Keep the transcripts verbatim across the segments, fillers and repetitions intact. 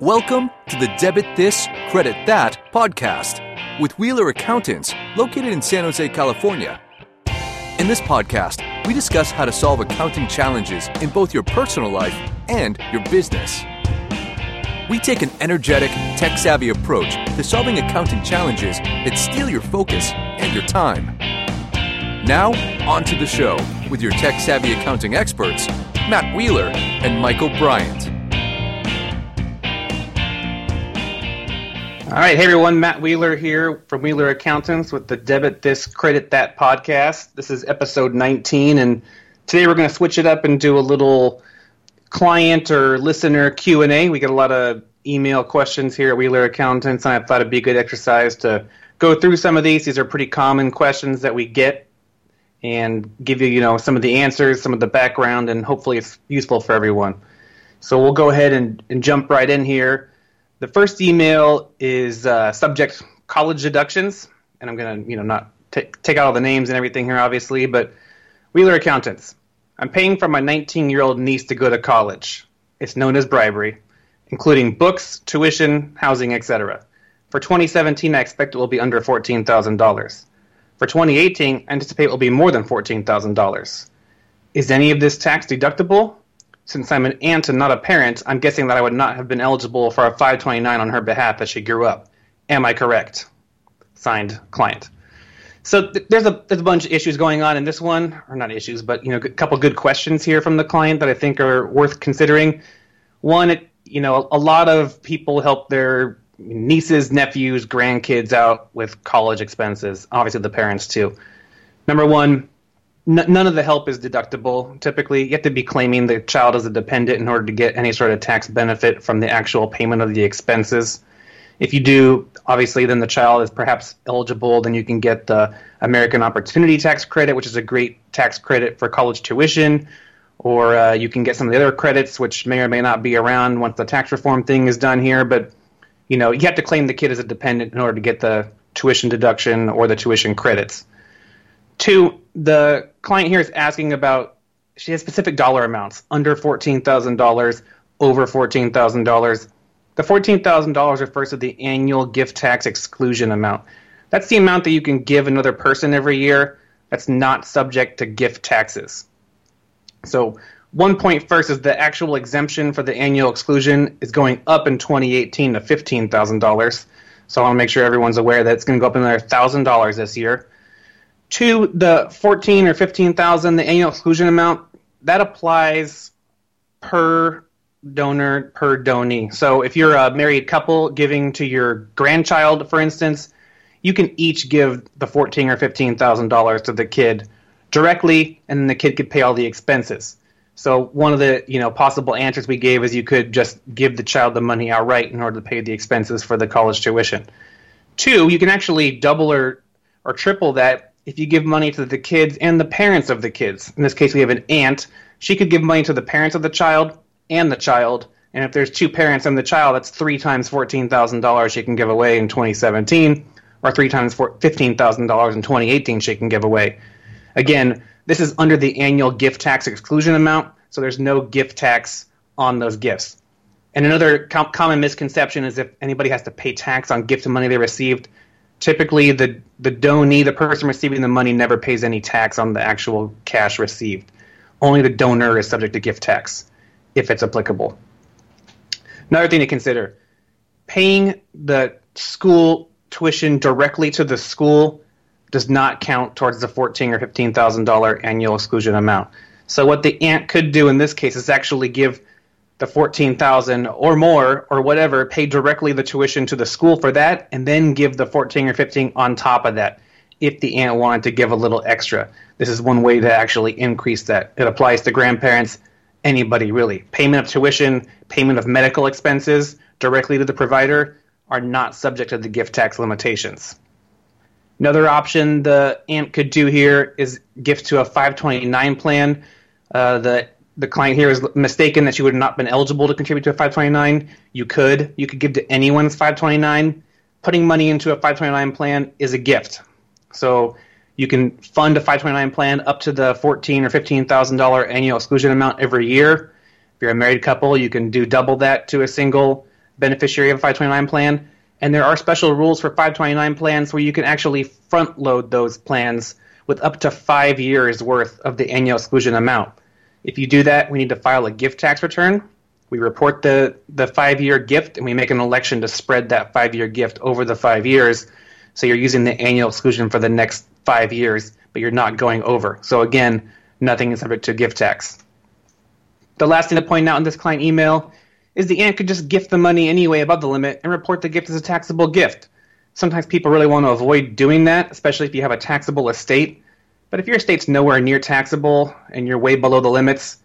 Welcome to the Debit This, Credit That podcast with Wheeler Accountants, located in San Jose, California. In this podcast, we discuss how to solve accounting challenges in both your personal life and your business. We take an energetic, tech-savvy approach to solving accounting challenges that steal your focus and your time. Now, on to the show with your tech-savvy accounting experts, Matt Wheeler and Michael Bryant. All right, hey everyone, Matt Wheeler here from Wheeler Accountants with the Debit This, Credit That podcast. This is episode nineteen, and today we're going to switch it up and do a little client or listener Q and A. We get a lot of email questions here at Wheeler Accountants, and I thought it'd be a good exercise to go through some of these. These are pretty common questions that we get and give you, you know, some of the answers, some of the background, and hopefully it's useful for everyone. So we'll go ahead and, and jump right in here. The first email is uh, subject college deductions, and I'm going to you know not t- take out all the names and everything here, obviously, but Wheeler Accountants, I'm paying for my nineteen-year-old niece to go to college. It's known as bribery, including books, tuition, housing, et cetera. For twenty seventeen, I expect it will be under fourteen thousand dollars. For twenty eighteen, I anticipate it will be more than fourteen thousand dollars. Is any of this tax deductible? Since I'm an aunt and not a parent, I'm guessing that I would not have been eligible for a five twenty-nine on her behalf as she grew up. Am I correct? Signed, client. So th- there's a there's a bunch of issues going on in this one, or not issues, but you know, a couple good questions here from the client that I think are worth considering. One, it, you know, a, a lot of people help their nieces, nephews, grandkids out with college expenses. Obviously, the parents too. Number one. None of the help is deductible. Typically, you have to be claiming the child as a dependent in order to get any sort of tax benefit from the actual payment of the expenses. If you do, obviously, then the child is perhaps eligible. Then you can get the American Opportunity Tax Credit, which is a great tax credit for college tuition. Or uh, you can get some of the other credits, which may or may not be around once the tax reform thing is done here. But, you know, you have to claim the kid as a dependent in order to get the tuition deduction or the tuition credits. Two, the client here is asking about, she has specific dollar amounts, under fourteen thousand dollars, over fourteen thousand dollars. The fourteen thousand dollars refers to the annual gift tax exclusion amount. That's the amount that you can give another person every year that's not subject to gift taxes. So one point first is the actual exemption for the annual exclusion is going up in twenty eighteen to fifteen thousand dollars. So I want to make sure everyone's aware that it's going to go up another one thousand dollars this year. Two, the fourteen or fifteen thousand, the annual exclusion amount, that applies per donor, per donee. So if you're a married couple giving to your grandchild, for instance, you can each give the fourteen or fifteen thousand dollars to the kid directly, and then the kid could pay all the expenses. So one of the you know possible answers we gave is you could just give the child the money outright in order to pay the expenses for the college tuition. Two, you can actually double or or triple that. If you give money to the kids and the parents of the kids, in this case we have an aunt, she could give money to the parents of the child and the child, and if there's two parents and the child, that's three times fourteen thousand dollars she can give away in twenty seventeen, or three times fifteen thousand dollars in twenty eighteen she can give away. Again, this is under the annual gift tax exclusion amount, so there's no gift tax on those gifts. And another com- common misconception is if anybody has to pay tax on gift money they received, typically, the, the donee, the person receiving the money, never pays any tax on the actual cash received. Only the donor is subject to gift tax, if it's applicable. Another thing to consider, paying the school tuition directly to the school does not count towards the fourteen thousand dollars or fifteen thousand dollars annual exclusion amount. So what the aunt could do in this case is actually give the fourteen thousand dollars or more or whatever, pay directly the tuition to the school for that, and then give the fourteen thousand dollars or fifteen thousand dollars on top of that if the aunt wanted to give a little extra. This is one way to actually increase that. It applies to grandparents, anybody really. Payment of tuition, payment of medical expenses directly to the provider are not subject to the gift tax limitations. Another option the aunt could do here is gift to a five twenty-nine plan. Uh, the The client here is mistaken that she would have not been eligible to contribute to a five twenty-nine. You could. You could give to anyone's five twenty-nine. Putting money into a five twenty-nine plan is a gift. So you can fund a five twenty-nine plan up to the fourteen thousand dollars or fifteen thousand dollars annual exclusion amount every year. If you're a married couple, you can do double that to a single. beneficiary of a five twenty-nine plan. And there are special rules for five twenty-nine plans where you can actually front load those plans with up to five years worth of the annual exclusion amount. If you do that, we need to file a gift tax return. We report the, the five-year gift, and we make an election to spread that five-year gift over the five years. So you're using the annual exclusion for the next five years, but you're not going over. So again, nothing is subject to gift tax. The last thing to point out in this client email is the aunt could just gift the money anyway above the limit and report the gift as a taxable gift. Sometimes people really want to avoid doing that, especially if you have a taxable estate. But if your estate's nowhere near taxable and you're way below the limits,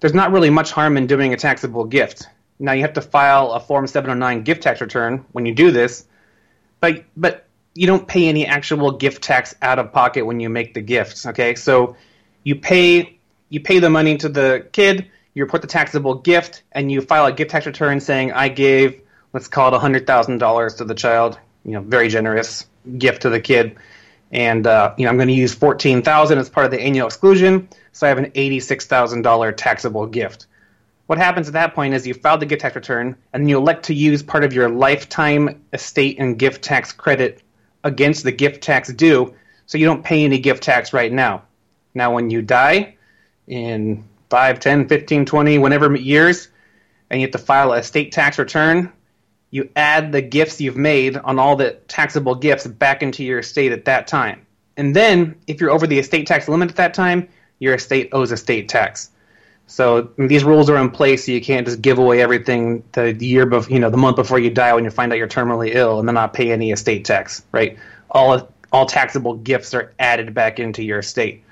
there's not really much harm in doing a taxable gift. Now, you have to file a Form seven oh nine gift tax return when you do this, but but you don't pay any actual gift tax out of pocket when you make the gift, okay? So you pay you pay the money to the kid, you report the taxable gift, and you file a gift tax return saying, I gave, let's call it one hundred thousand dollars to the child, you know, very generous gift to the kid. And, uh, you know, I'm going to use fourteen thousand dollars as part of the annual exclusion, so I have an eighty-six thousand dollars taxable gift. What happens at that point is you file the gift tax return, and you elect to use part of your lifetime estate and gift tax credit against the gift tax due, so you don't pay any gift tax right now. Now, when you die in five, ten, fifteen, twenty, whenever years, and you have to file a estate tax return, you add the gifts you've made on all the taxable gifts back into your estate at that time. And then, if you're over the estate tax limit at that time, your estate owes estate tax. So these rules are in place, so you can't just give away everything the year before, you know, the month before you die when you find out you're terminally ill and then not pay any estate tax, right? All all taxable gifts are added back into your estate.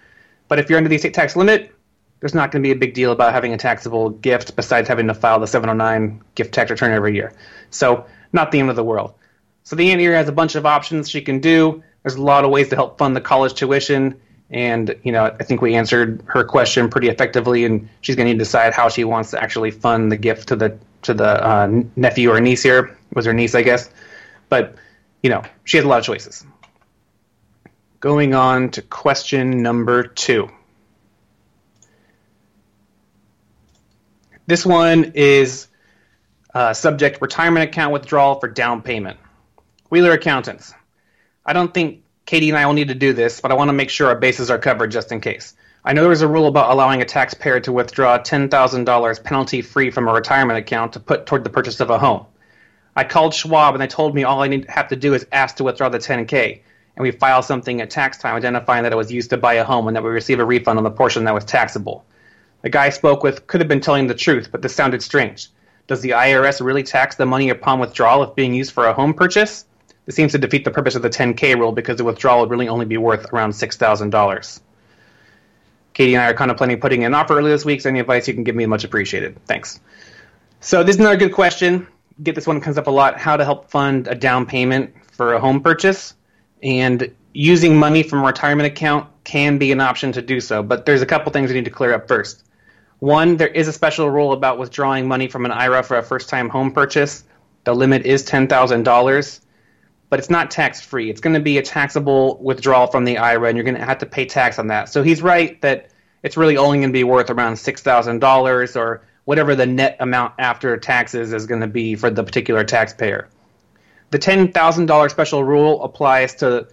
But if you're under the estate tax limit, there's not going to be a big deal about having a taxable gift besides having to file the seven oh nine gift tax return every year. So not the end of the world. So the aunt here has a bunch of options she can do. There's a lot of ways to help fund the college tuition. And, you know, I think we answered her question pretty effectively, and she's going to need to decide how she wants to actually fund the gift to the to the uh, nephew or niece here. It was her niece, I guess. But, you know, she has a lot of choices. Going on to question number two. This one is uh, subject retirement account withdrawal for down payment. Wheeler Accountants. I don't think Katie and I will need to do this, but I want to make sure our bases are covered just in case. I know there's a rule about allowing a taxpayer to withdraw ten thousand dollars penalty-free from a retirement account to put toward the purchase of a home. I called Schwab, and they told me all I need have to do is ask to withdraw the ten K, and we file something at tax time identifying that it was used to buy a home and that we receive a refund on the portion that was taxable. The guy I spoke with could have been telling the truth, but this sounded strange. Does the I R S really tax the money upon withdrawal if being used for a home purchase? This seems to defeat the purpose of the ten K rule because the withdrawal would really only be worth around six thousand dollars. Katie and I are contemplating putting in an offer early this week, so any advice you can give me is much appreciated. Thanks. So this is another good question. Get this one, comes up a lot. How to help fund a down payment for a home purchase. And using money from a retirement account can be an option to do so, but there's a couple things we need to clear up first. One, there is a special rule about withdrawing money from an I R A for a first-time home purchase. The limit is ten thousand dollars, but it's not tax-free. It's going to be a taxable withdrawal from the I R A, and you're going to have to pay tax on that. So he's right that it's really only going to be worth around six thousand dollars or whatever the net amount after taxes is going to be for the particular taxpayer. The ten thousand dollars special rule applies to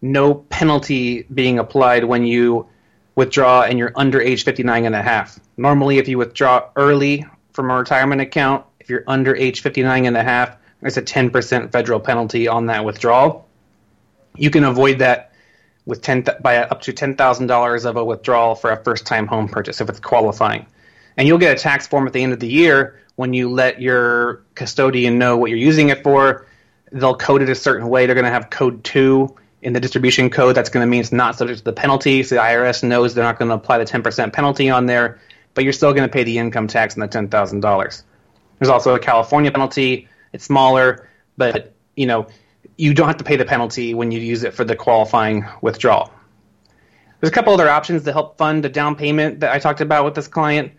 no penalty being applied when you withdraw and you're under age fifty-nine and a half. Normally, if you withdraw early from a retirement account, if you're under age fifty-nine and a half, there's a ten percent federal penalty on that withdrawal. You can avoid that with ten th- by up to ten thousand dollars of a withdrawal for a first-time home purchase if it's qualifying. And you'll get a tax form at the end of the year when you let your custodian know what you're using it for. They'll code it a certain way. They're going to have code two in the distribution code. That's going to mean it's not subject to the penalty, so the I R S knows they're not going to apply the ten percent penalty on there, but you're still going to pay the income tax on the ten thousand dollars. There's also a California penalty. It's smaller, but you know, you don't have to pay the penalty when you use it for the qualifying withdrawal. There's a couple other options to help fund the down payment that I talked about with this client.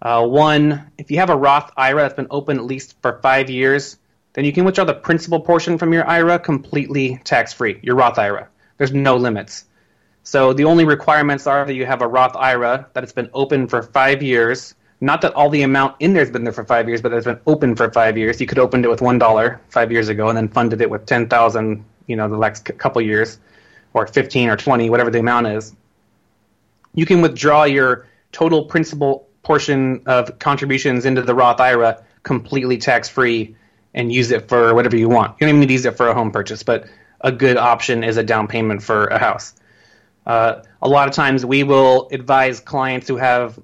Uh, one, if you have a Roth I R A that's been open at least for five years, then you can withdraw the principal portion from your I R A completely tax-free, your Roth I R A. There's no limits. So the only requirements are that you have a Roth I R A, that it's been open for five years, Not that all the amount in there has been there for five years, but it's been open for five years. You could open it with one dollar five years ago and then funded it with ten thousand dollars, you know, the next couple years, or fifteen or twenty, whatever the amount is. You can withdraw your total principal portion of contributions into the Roth I R A completely tax-free and use it for whatever you want. You don't even need to use it for a home purchase, but a good option is a down payment for a house. Uh, a lot of times we will advise clients who have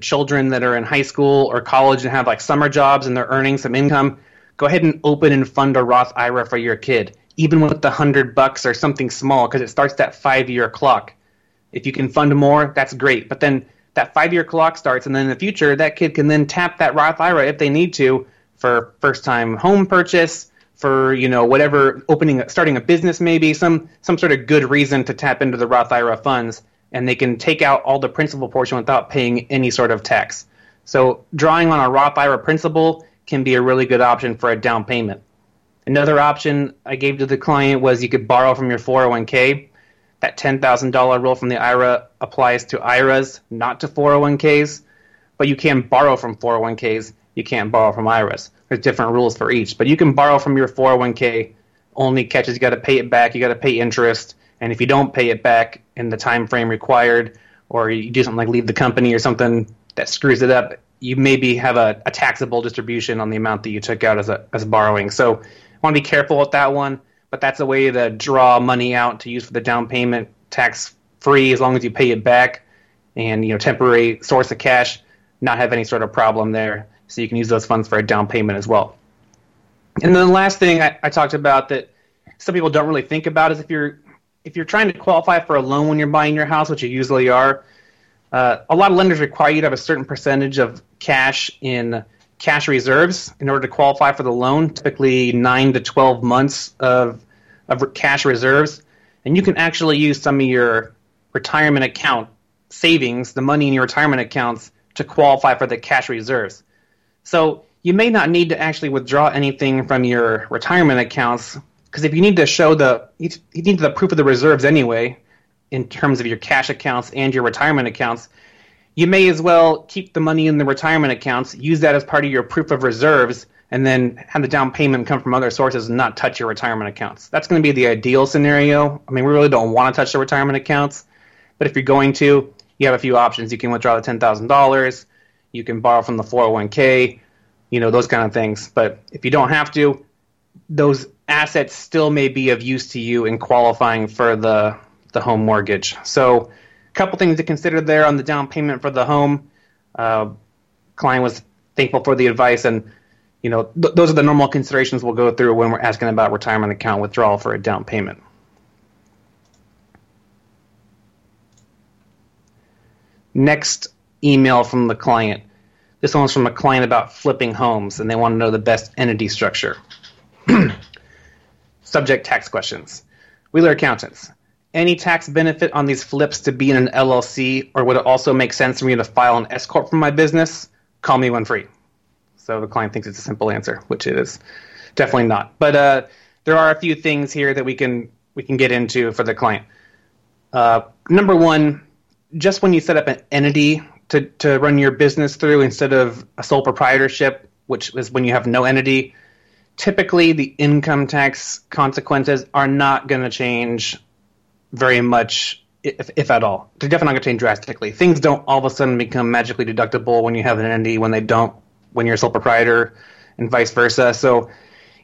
children that are in high school or college and have like summer jobs and they're earning some income, go ahead and open and fund a Roth I R A for your kid, even with the hundred bucks or something small, because it starts that five-year clock. If you can fund more, that's great. But then that five-year clock starts, and then in the future, that kid can then tap that Roth I R A if they need to for first-time home purchase, for, you know, whatever, opening, starting a business maybe, some some sort of good reason to tap into the Roth I R A funds, and they can take out all the principal portion without paying any sort of tax. So drawing on a Roth I R A principal can be a really good option for a down payment. Another option I gave to the client was you could borrow from your four oh one k. That ten thousand dollars rule from the I R A applies to I R As, not to four oh one k's, but you can borrow from four oh one k's. You can't borrow from I R As. There's different rules for each, but you can borrow from your four oh one k. Only catch is you got to pay it back, you got to pay interest, and if you don't pay it back in the time frame required, or you do something like leave the company or something that screws it up, you maybe have a, a taxable distribution on the amount that you took out as a as borrowing. So want to be careful with that one, but that's a way to draw money out to use for the down payment tax free as long as you pay it back, and, you know, temporary source of cash, not have any sort of problem there. So you can use those funds for a down payment as well. And then the last thing I, I talked about that some people don't really think about is if you're if you're trying to qualify for a loan when you're buying your house, which you usually are, uh, a lot of lenders require you to have a certain percentage of cash in cash reserves in order to qualify for the loan, typically nine to twelve months of of cash reserves. And you can actually use some of your retirement account savings, the money in your retirement accounts, to qualify for the cash reserves. So you may not need to actually withdraw anything from your retirement accounts, because if you need to show the you need the proof of the reserves anyway in terms of your cash accounts and your retirement accounts, you may as well keep the money in the retirement accounts, use that as part of your proof of reserves, and then have the down payment come from other sources and not touch your retirement accounts. That's going to be the ideal scenario. I mean, we really don't want to touch the retirement accounts, but if you're going to, you have a few options. You can withdraw the ten thousand dollars, you can borrow from the four oh one k, you know, those kind of things. But if you don't have to, those assets still may be of use to you in qualifying for the, the home mortgage. So couple things to consider there on the down payment for the home. Uh, client was thankful for the advice, and you know th- those are the normal considerations we'll go through when we're asking about retirement account withdrawal for a down payment. Next email from the client. This one's from a client about flipping homes, and they want to know the best entity structure. Subject: tax questions. Wheeler Accountants. Any tax benefit on these flips to be in an L L C, or would it also make sense for me to file an S-Corp for my business? Call me when free. So the client thinks it's a simple answer, which it is definitely not. But uh, there are a few things here that we can we can get into for the client. Uh, number one, just when you set up an entity to, to run your business through instead of a sole proprietorship, which is when you have no entity, typically the income tax consequences are not going to change very much, if, if at all. They're definitely not going to change drastically. Things don't all of a sudden become magically deductible when you have an entity, when they don't, when you're a sole proprietor, and vice versa. So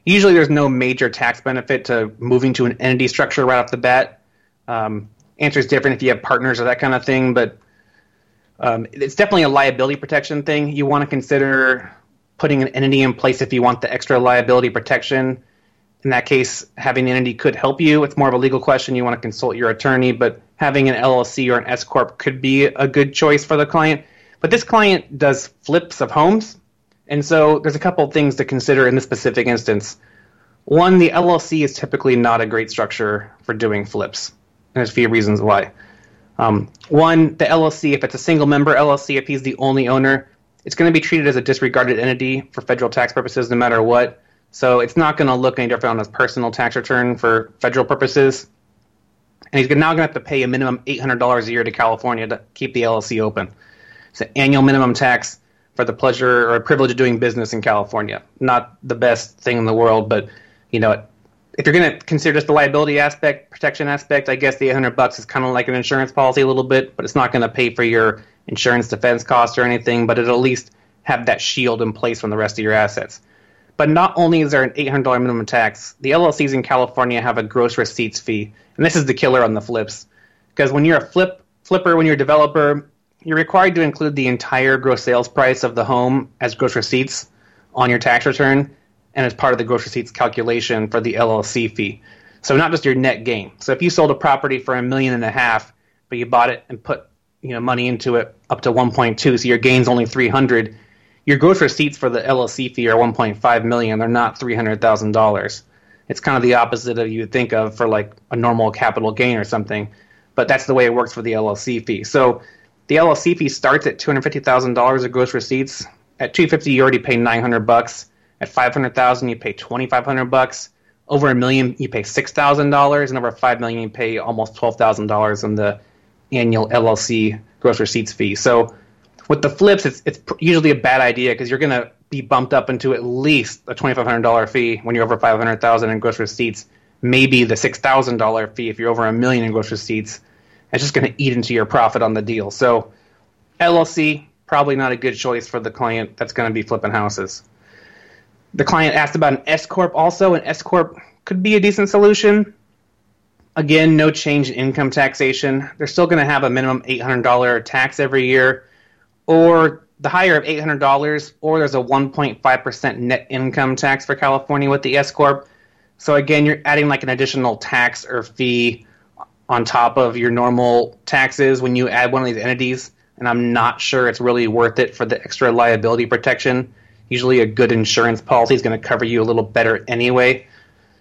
usually there's no major tax benefit to moving to an entity structure right off the bat. Um, answer is different if you have partners or that kind of thing, but um, it's definitely a liability protection thing. You want to consider putting an entity in place if you want the extra liability protection. In that case, having an entity could help you. It's more of a legal question. You want to consult your attorney, but having an L L C or an S-Corp could be a good choice for the client. But this client does flips of homes, and so there's a couple of things to consider in this specific instance. One, the L L C is typically not a great structure for doing flips, and there's a few reasons why. Um, one, the L L C, if it's a single-member L L C, if he's the only owner, it's going to be treated as a disregarded entity for federal tax purposes no matter what. So it's not going to look any different on his personal tax return for federal purposes. And he's now going to have to pay a minimum eight hundred dollars a year to California to keep the L L C open. It's an annual minimum tax for the pleasure or privilege of doing business in California. Not the best thing in the world, but you know, if you're going to consider just the liability aspect, protection aspect, I guess the eight hundred bucks is kind of like an insurance policy a little bit, but it's not going to pay for your insurance defense costs or anything, but it'll at least have that shield in place from the rest of your assets. But not only is there an eight hundred dollars minimum tax, the L L Cs in California have a gross receipts fee, and this is the killer on the flips, because when you're a flip flipper, when you're a developer, you're required to include the entire gross sales price of the home as gross receipts on your tax return, and as part of the gross receipts calculation for the L L C fee. So not just your net gain. So if you sold a property for a million and a half, but you bought it and put you know money into it up to one point two, so your gain's only three hundred. Your gross receipts for the L L C fee are one point five million. They're not three hundred thousand dollars. It's kind of the opposite of you would think of for like a normal capital gain or something, but that's the way it works for the L L C fee. So the L L C fee starts at two hundred fifty thousand dollars of gross receipts. At two hundred fifty thousand dollars, you already pay nine hundred bucks. At five hundred thousand dollars, you pay twenty-five hundred bucks. Over a million, you pay six thousand dollars, and over five million dollars, you pay almost twelve thousand dollars in the annual L L C gross receipts fee. So with the flips, it's it's usually a bad idea because you're going to be bumped up into at least a twenty-five hundred dollars fee when you're over five hundred thousand dollars in gross receipts, maybe the six thousand dollars fee if you're over a million in gross receipts. It's just going to eat into your profit on the deal. So L L C, probably not a good choice for the client that's going to be flipping houses. The client asked about an S-Corp also. An S-Corp could be a decent solution. Again, no change in income taxation. They're still going to have a minimum eight hundred dollars tax every year, or the higher of eight hundred dollars, or there's a one point five percent net income tax for California with the S-Corp. So again, you're adding like an additional tax or fee on top of your normal taxes when you add one of these entities, and I'm not sure it's really worth it for the extra liability protection. Usually a good insurance policy is going to cover you a little better anyway.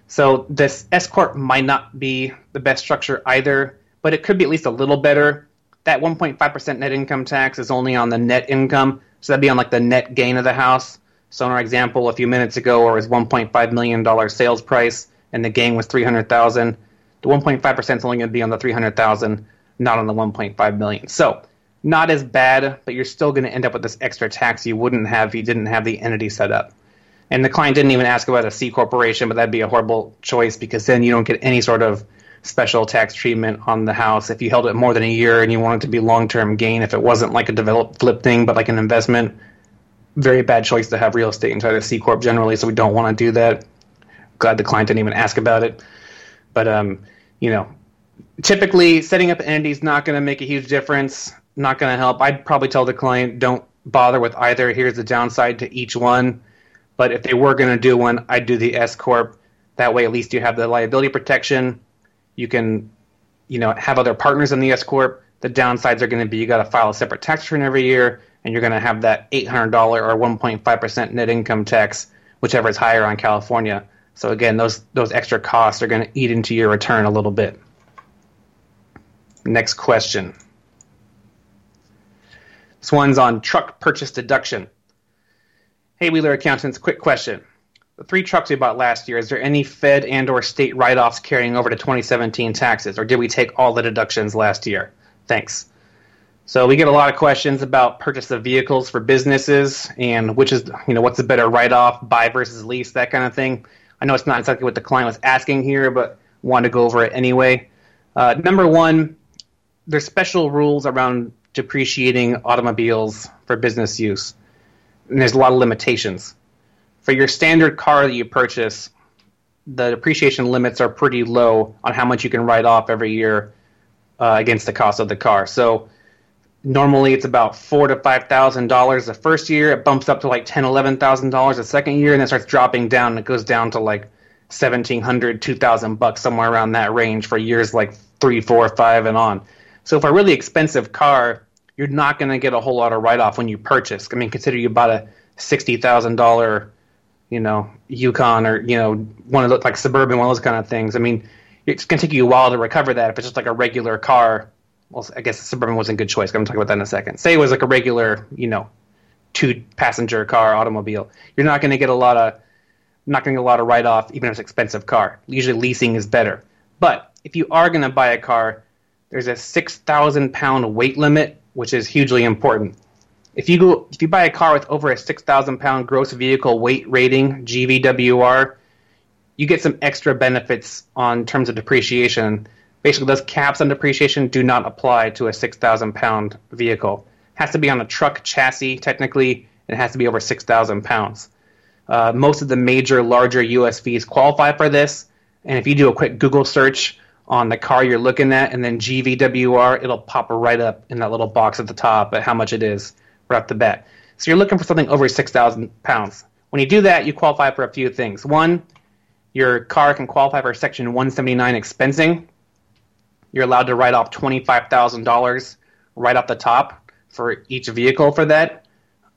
So this S-Corp might not be the best structure either, but it could be at least a little better. That one point five percent net income tax is only on the net income, so that'd be on like the net gain of the house. So in our example a few minutes ago, or his one point five million dollars sales price, and the gain was three hundred thousand dollars. The one point five percent is only going to be on the three hundred thousand dollars, not on the one point five million dollars. So not as bad, but you're still going to end up with this extra tax you wouldn't have if you didn't have the entity set up. And the client didn't even ask about a C corporation, but that'd be a horrible choice because then you don't get any sort of special tax treatment on the house. If you held it more than a year and you want it to be long-term gain, if it wasn't like a developed flip thing, but like an investment, very bad choice to have real estate inside a C corp generally, so we don't want to do that. Glad the client didn't even ask about it. But, um, you know, typically setting up an entity is not going to make a huge difference, not going to help. I'd probably tell the client, don't bother with either. Here's the downside to each one. But if they were going to do one, I'd do the S-Corp. That way, at least you have the liability protection. You can, you know, have other partners in the S-Corp. The downsides are going to be you got to file a separate tax return every year, and you're going to have that eight hundred dollars or one point five percent net income tax, whichever is higher on California. So again, those those extra costs are going to eat into your return a little bit. Next question. This one's on truck purchase deduction. Hey, Wheeler Accountants, quick question. The three trucks we bought last year, is there any Fed and or state write-offs carrying over to twenty seventeen taxes, or did we take all the deductions last year? Thanks. So we get a lot of questions about purchase of vehicles for businesses and which is, you know, what's the better write-off, buy versus lease, that kind of thing. I know it's not exactly what the client was asking here, but want to go over it anyway. Uh, number one, there's special rules around depreciating automobiles for business use, and there's a lot of limitations. For your standard car that you purchase, the depreciation limits are pretty low on how much you can write off every year uh, against the cost of the car. So normally it's about four to five thousand dollars the first year. It bumps up to like ten, eleven thousand dollars the second year, and then starts dropping down. And it goes down to like seventeen hundred, two thousand bucks, somewhere around that range for years like three, four, five, and on. So for a really expensive car, you're not going to get a whole lot of write-off when you purchase. I mean, consider you bought a sixty thousand dollar, you know, Yukon or you know one of those like Suburban, one of those kind of things. I mean, it's going to take you a while to recover that if it's just like a regular car. Well, I guess the Suburban wasn't a good choice. I'm going to talk about that in a second. Say it was like a regular, you know, two-passenger car automobile. You're not going to get a lot of, not going to get a lot of write-off, even if it's an expensive car. Usually leasing is better. But if you are going to buy a car, there's a six thousand pound weight limit, which is hugely important. If you go, if you buy a car with over a six thousand pound gross vehicle weight rating, G V W R, you get some extra benefits on terms of depreciation. Basically, those caps on depreciation do not apply to a six thousand pound vehicle. It has to be on a truck chassis, technically, and it has to be over six thousand pounds. Uh, most of the major, larger U S Vs qualify for this, and if you do a quick Google search on the car you're looking at and then G V W R, it'll pop right up in that little box at the top at how much it is right off the bat. So you're looking for something over six thousand pounds. When you do that, you qualify for a few things. One, your car can qualify for Section one seventy-nine expensing. You're allowed to write off twenty-five thousand dollars right off the top for each vehicle for that,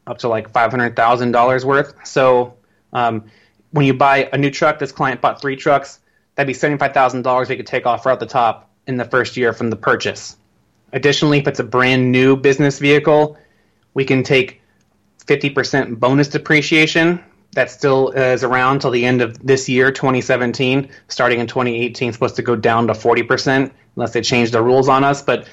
up to like five hundred thousand dollars worth. So um, when you buy a new truck, this client bought three trucks, that'd be seventy-five thousand dollars they could take off right off the top in the first year from the purchase. Additionally, if it's a brand new business vehicle, we can take fifty percent bonus depreciation. That still is around till the end of this year, twenty seventeen. Starting in twenty eighteen, it's supposed to go down to forty percent unless they change the rules on us. But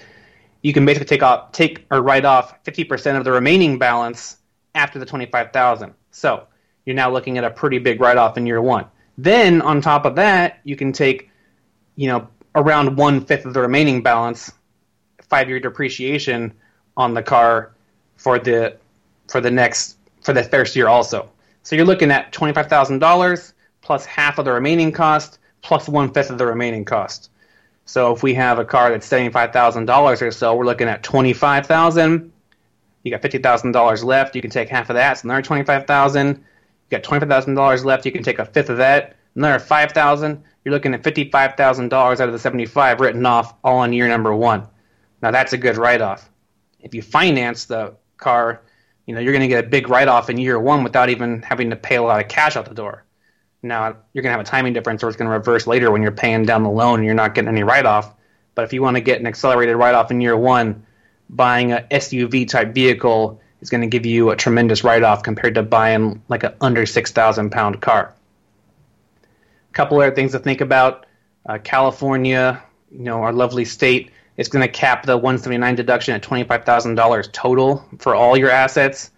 you can basically take off, take or write off fifty percent of the remaining balance after the twenty-five thousand dollars. So you're now looking at a pretty big write-off in year one. Then on top of that, you can take, you know, around one fifth of the remaining balance, five-year depreciation on the car for the for the next for the first year also. So you're looking at twenty-five thousand dollars plus half of the remaining cost plus one-fifth of the remaining cost. So if we have a car that's seventy-five thousand dollars or so, we're looking at twenty-five thousand dollars. You got fifty thousand dollars left. You can take half of that. So another twenty-five thousand dollars. You got twenty-five thousand dollars left. You can take a fifth of that. Another five thousand dollars. You're looking at fifty-five thousand dollars out of the seventy-five thousand dollars written off all on year number one. Now that's a good write-off. If you finance the car, you know, you're going to get a big write-off in year one without even having to pay a lot of cash out the door. Now, you're going to have a timing difference, or it's going to reverse later when you're paying down the loan and you're not getting any write-off. But if you want to get an accelerated write-off in year one, buying a S U V-type vehicle is going to give you a tremendous write-off compared to buying like an under six thousand pound car. A couple other things to think about. Uh, California, you know, our lovely state, it's going to cap the one seventy-nine deduction at twenty-five thousand dollars total for all your assets.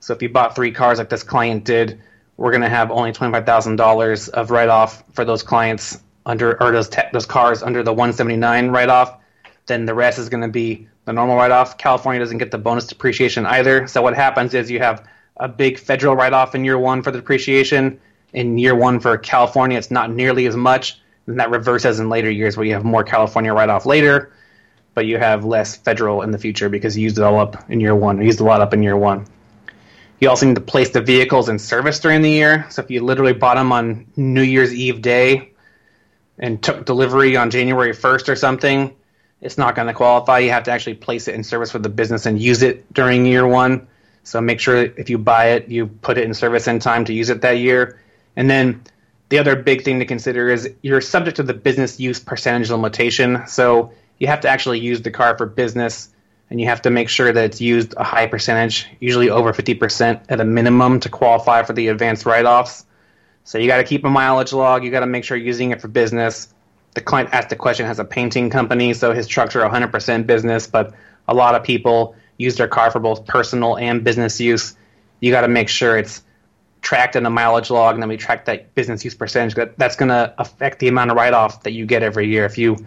So if you bought three cars like this client did, we're going to have only twenty-five thousand dollars of write-off for those clients under or those, te- those cars under the one seventy-nine write-off. Then the rest is going to be the normal write-off. California doesn't get the bonus depreciation either. So what happens is you have a big federal write-off in year one for the depreciation. In year one for California, it's not nearly as much. And that reverses in later years where you have more California write-off later, but you have less federal in the future because you used it all up in year one. You used a lot up in year one. You also need to place the vehicles in service during the year. So if you literally bought them on New Year's Eve day and took delivery on January first or something, it's not going to qualify. You have to actually place it in service for the business and use it during year one. So make sure if you buy it, you put it in service in time to use it that year. And then the other big thing to consider is you're subject to the business use percentage limitation. So you have to actually use the car for business, and you have to make sure that it's used a high percentage, usually over fifty percent at a minimum to qualify for the advanced write-offs. So you got to keep a mileage log. You got to make sure you're using it for business. The client asked the question, has a painting company, so his trucks are one hundred percent business, but a lot of people use their car for both personal and business use. You got to make sure it's tracked in a mileage log, and then we track that business use percentage. That's going to affect the amount of write-off that you get every year. If you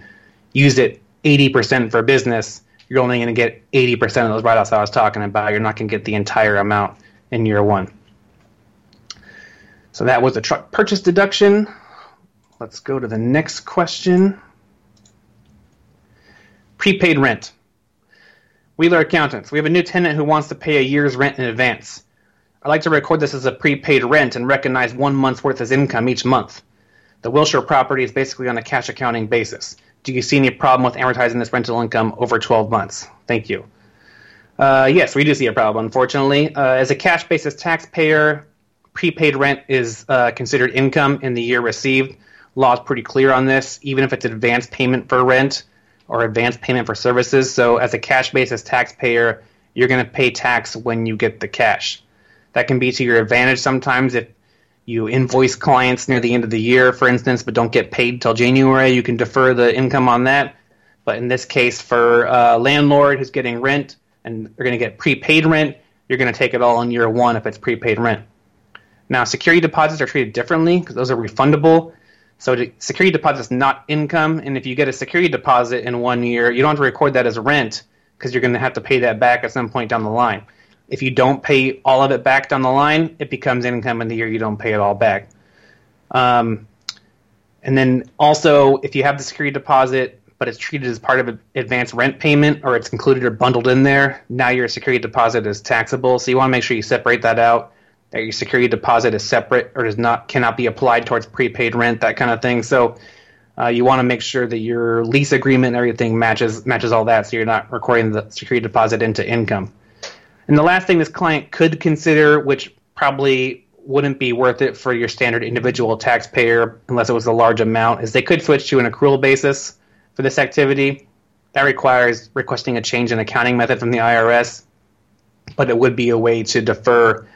use it eighty percent for business, you're only going to get eighty percent of those write-offs I was talking about. You're not going to get the entire amount in year one. So that was the truck purchase deduction. Let's go to the next question. Prepaid rent. Wheeler Accountants, we have a new tenant who wants to pay a year's rent in advance. I'd like to record this as a prepaid rent and recognize one month's worth as income each month. The Wilshire property is basically on a cash accounting basis. Do you see any problem with amortizing this rental income over twelve months? Thank you. Uh, yes, we do see a problem, unfortunately. Uh, as a cash basis taxpayer, prepaid rent is uh, considered income in the year received. Law is pretty clear on this, even if it's advance payment for rent or advance payment for services. So as a cash basis taxpayer, you're going to pay tax when you get the cash. That can be to your advantage sometimes if you invoice clients near the end of the year, for instance, but don't get paid till January. You can defer the income on that. But in this case, for a landlord who's getting rent and they're going to get prepaid rent, you're going to take it all in year one if it's prepaid rent. Now, security deposits are treated differently because those are refundable. So security deposit is not income, and if you get a security deposit in one year, you don't have to record that as rent because you're going to have to pay that back at some point down the line. If you don't pay all of it back down the line, it becomes income in the year you don't pay it all back. Um, and then also, if you have the security deposit, but it's treated as part of an advanced rent payment or it's included or bundled in there, now your security deposit is taxable. So you want to make sure you separate that out. That your security deposit is separate or does not cannot be applied towards prepaid rent, that kind of thing. So uh, you want to make sure that your lease agreement and everything matches matches all that, so you're not recording the security deposit into income. And the last thing this client could consider, which probably wouldn't be worth it for your standard individual taxpayer unless it was a large amount, is they could switch to an accrual basis for this activity. That requires requesting a change in accounting method from the I R S, but it would be a way to defer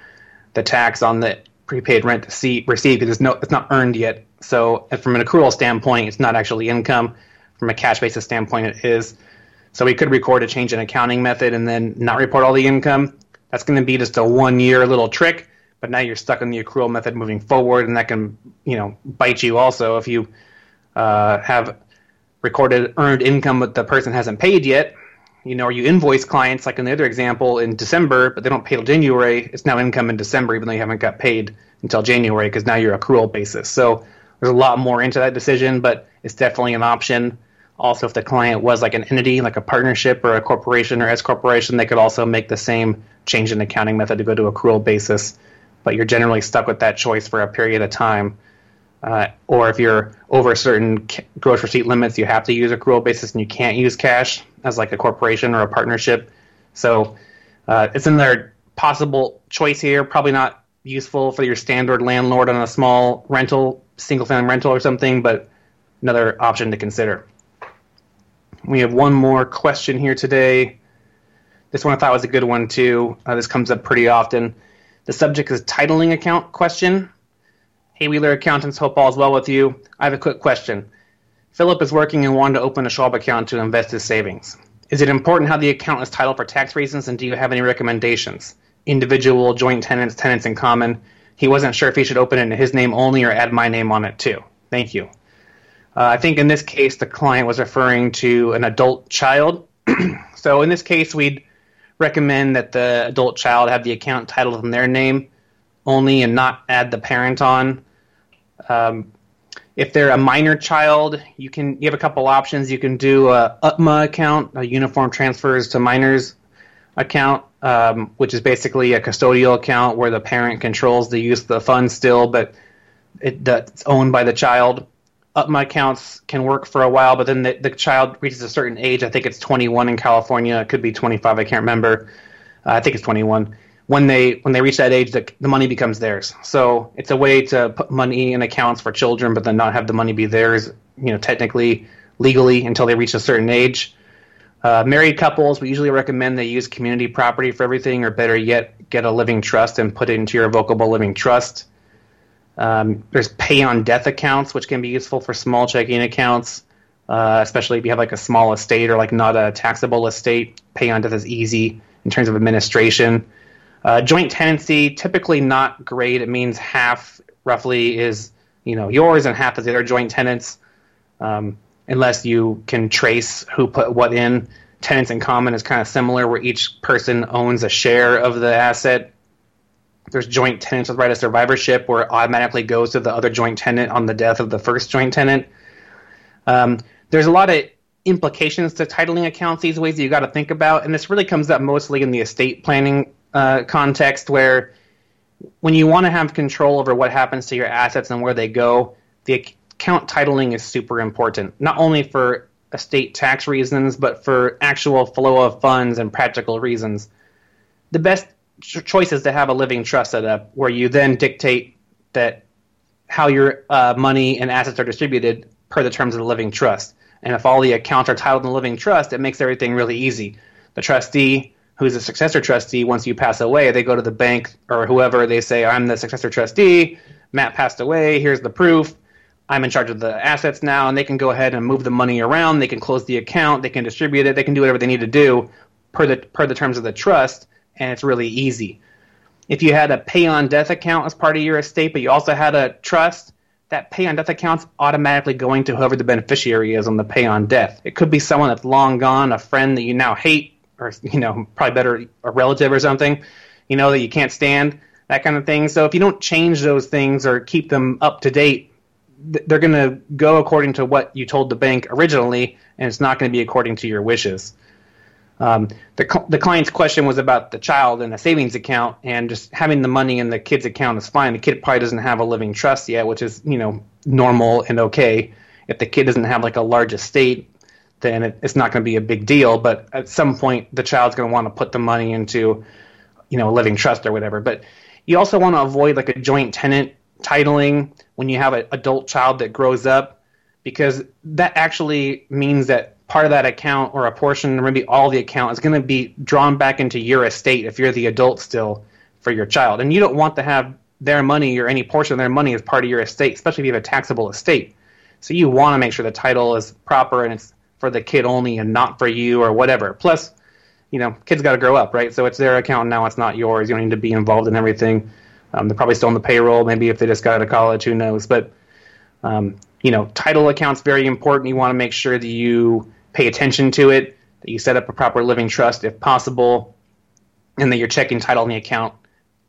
the tax on the prepaid rent received because it's, no, it's not earned yet. So from an accrual standpoint, it's not actually income. From a cash basis standpoint, it is. So we could record a change in accounting method and then not report all the income. That's going to be just a one-year little trick, but now you're stuck in the accrual method moving forward, and that can, you know, bite you also if you uh, have recorded earned income but the person hasn't paid yet. You know, or you invoice clients, like in the other example, in December, but they don't pay till January. It's now income in December, even though you haven't got paid until January, because now you're accrual basis. So there's a lot more into that decision, but it's definitely an option. Also, if the client was like an entity, like a partnership or a corporation or S corporation, they could also make the same change in accounting method to go to accrual basis. But you're generally stuck with that choice for a period of time. Uh, or if you're over certain gross receipt limits, you have to use accrual basis and you can't use cash as like a corporation or a partnership. So uh, it's another possible choice here. Probably not useful for your standard landlord on a small rental, single-family rental or something, but another option to consider. We have one more question here today. This one I thought was a good one too. Uh, this comes up pretty often. The subject is titling account question. Hey, Wheeler Accountants, hope all's well with you. I have a quick question. Philip is working and wanted to open a Schwab account to invest his savings. Is it important how the account is titled for tax reasons, and do you have any recommendations? Individual, joint tenants, tenants in common. He wasn't sure if he should open it in his name only or add my name on it too. Thank you. Uh, I think in this case the client was referring to an adult child. So in this case we'd recommend that the adult child have the account titled in their name only and not add the parent on. Um, if they're a minor child, you can you have a couple options. You can do a U T M A account, a Uniform Transfers to Minors account, um, which is basically a custodial account where the parent controls the use of the funds still, but it, it's owned by the child. U T M A accounts can work for a while, but then the, the child reaches a certain age. I think it's twenty-one in California. It could be twenty-five. I can't remember. Uh, I think it's twenty-one. When they when they reach that age, the, the money becomes theirs. So it's a way to put money in accounts for children, but then not have the money be theirs, you know, technically, legally, until they reach a certain age. Uh, married couples, we usually recommend they use community property for everything, or better yet, get a living trust and put it into your revocable living trust. Um, there's pay-on-death accounts, which can be useful for small checking accounts, uh, especially if you have like a small estate or like not a taxable estate. Pay-on-death is easy in terms of administration. Uh, joint tenancy, typically not great. It means half roughly is, you know, yours and half is the other joint tenants, um, unless you can trace who put what in. Tenants in common is kind of similar, where each person owns a share of the asset. There's joint tenants with right of survivorship, where it automatically goes to the other joint tenant on the death of the first joint tenant. Um, there's a lot of implications to titling accounts these ways that you got to think about, and this really comes up mostly in the estate planning Uh, context, where when you want to have control over what happens to your assets and where they go, the account titling is super important, not only for estate tax reasons, but for actual flow of funds and practical reasons. The best ch- choice is to have a living trust set up, where you then dictate that how your uh, money and assets are distributed per the terms of the living trust. And if all the accounts are titled in the living trust, it makes everything really easy. The trustee, who's a successor trustee, once you pass away, they go to the bank or whoever, they say, I'm the successor trustee, Matt passed away, here's the proof, I'm in charge of the assets now, and they can go ahead and move the money around, they can close the account, they can distribute it, they can do whatever they need to do per the per the terms of the trust, and it's really easy. If you had a pay-on-death account as part of your estate, but you also had a trust, that pay-on-death account's automatically going to whoever the beneficiary is on the pay-on-death. It could be someone that's long gone, a friend that you now hate, or, you know, probably better, a relative or something, you know, that you can't stand, that kind of thing. So if you don't change those things or keep them up to date, th- they're going to go according to what you told the bank originally, and it's not going to be according to your wishes. Um, the the client's question was about the child and a savings account, and just having the money in the kid's account is fine. The kid probably doesn't have a living trust yet, which is, you know, normal and okay. If the kid doesn't have like a large estate, then it, it's not going to be a big deal. But at some point, the child's going to want to put the money into, you know, a living trust or whatever. But you also want to avoid like a joint tenant titling when you have an adult child that grows up, because that actually means that part of that account or a portion, or maybe all the account, is going to be drawn back into your estate if you're the adult still for your child. And you don't want to have their money or any portion of their money as part of your estate, especially if you have a taxable estate. So you want to make sure the title is proper and it's for the kid only and not for you or whatever. Plus, you know, kids got to grow up, right? So it's their account now, it's not yours. You don't need to be involved in everything. Um, they're probably still on the payroll, maybe if they just got out of college, who knows. But, um, you know, title account's very important. You want to make sure that you pay attention to it, that you set up a proper living trust if possible, and that you're checking title in the account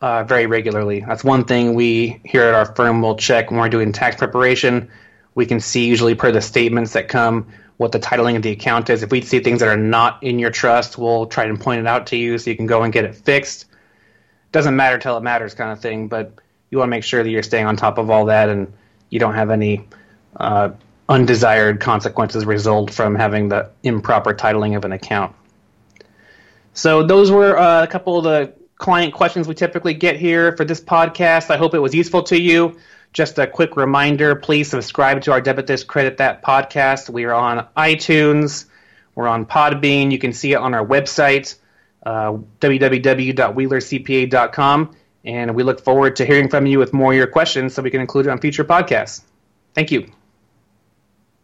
uh, very regularly. That's one thing we here at our firm will check when we're doing tax preparation. We can see usually per the statements that come what the titling of the account is. If we see things that are not in your trust, we'll try and point it out to you so you can go and get it fixed. Doesn't matter till it matters kind of thing, but you want to make sure that you're staying on top of all that and you don't have any uh, undesired consequences result from having the improper titling of an account. So those were uh, a couple of the client questions we typically get here for this podcast. I hope it was useful to you. Just a quick reminder, please subscribe to our Debit This, Credit That podcast. We are on iTunes. We're on Podbean. You can see it on our website, uh, w w w dot wheeler c p a dot com. And we look forward to hearing from you with more of your questions so we can include it on future podcasts. Thank you.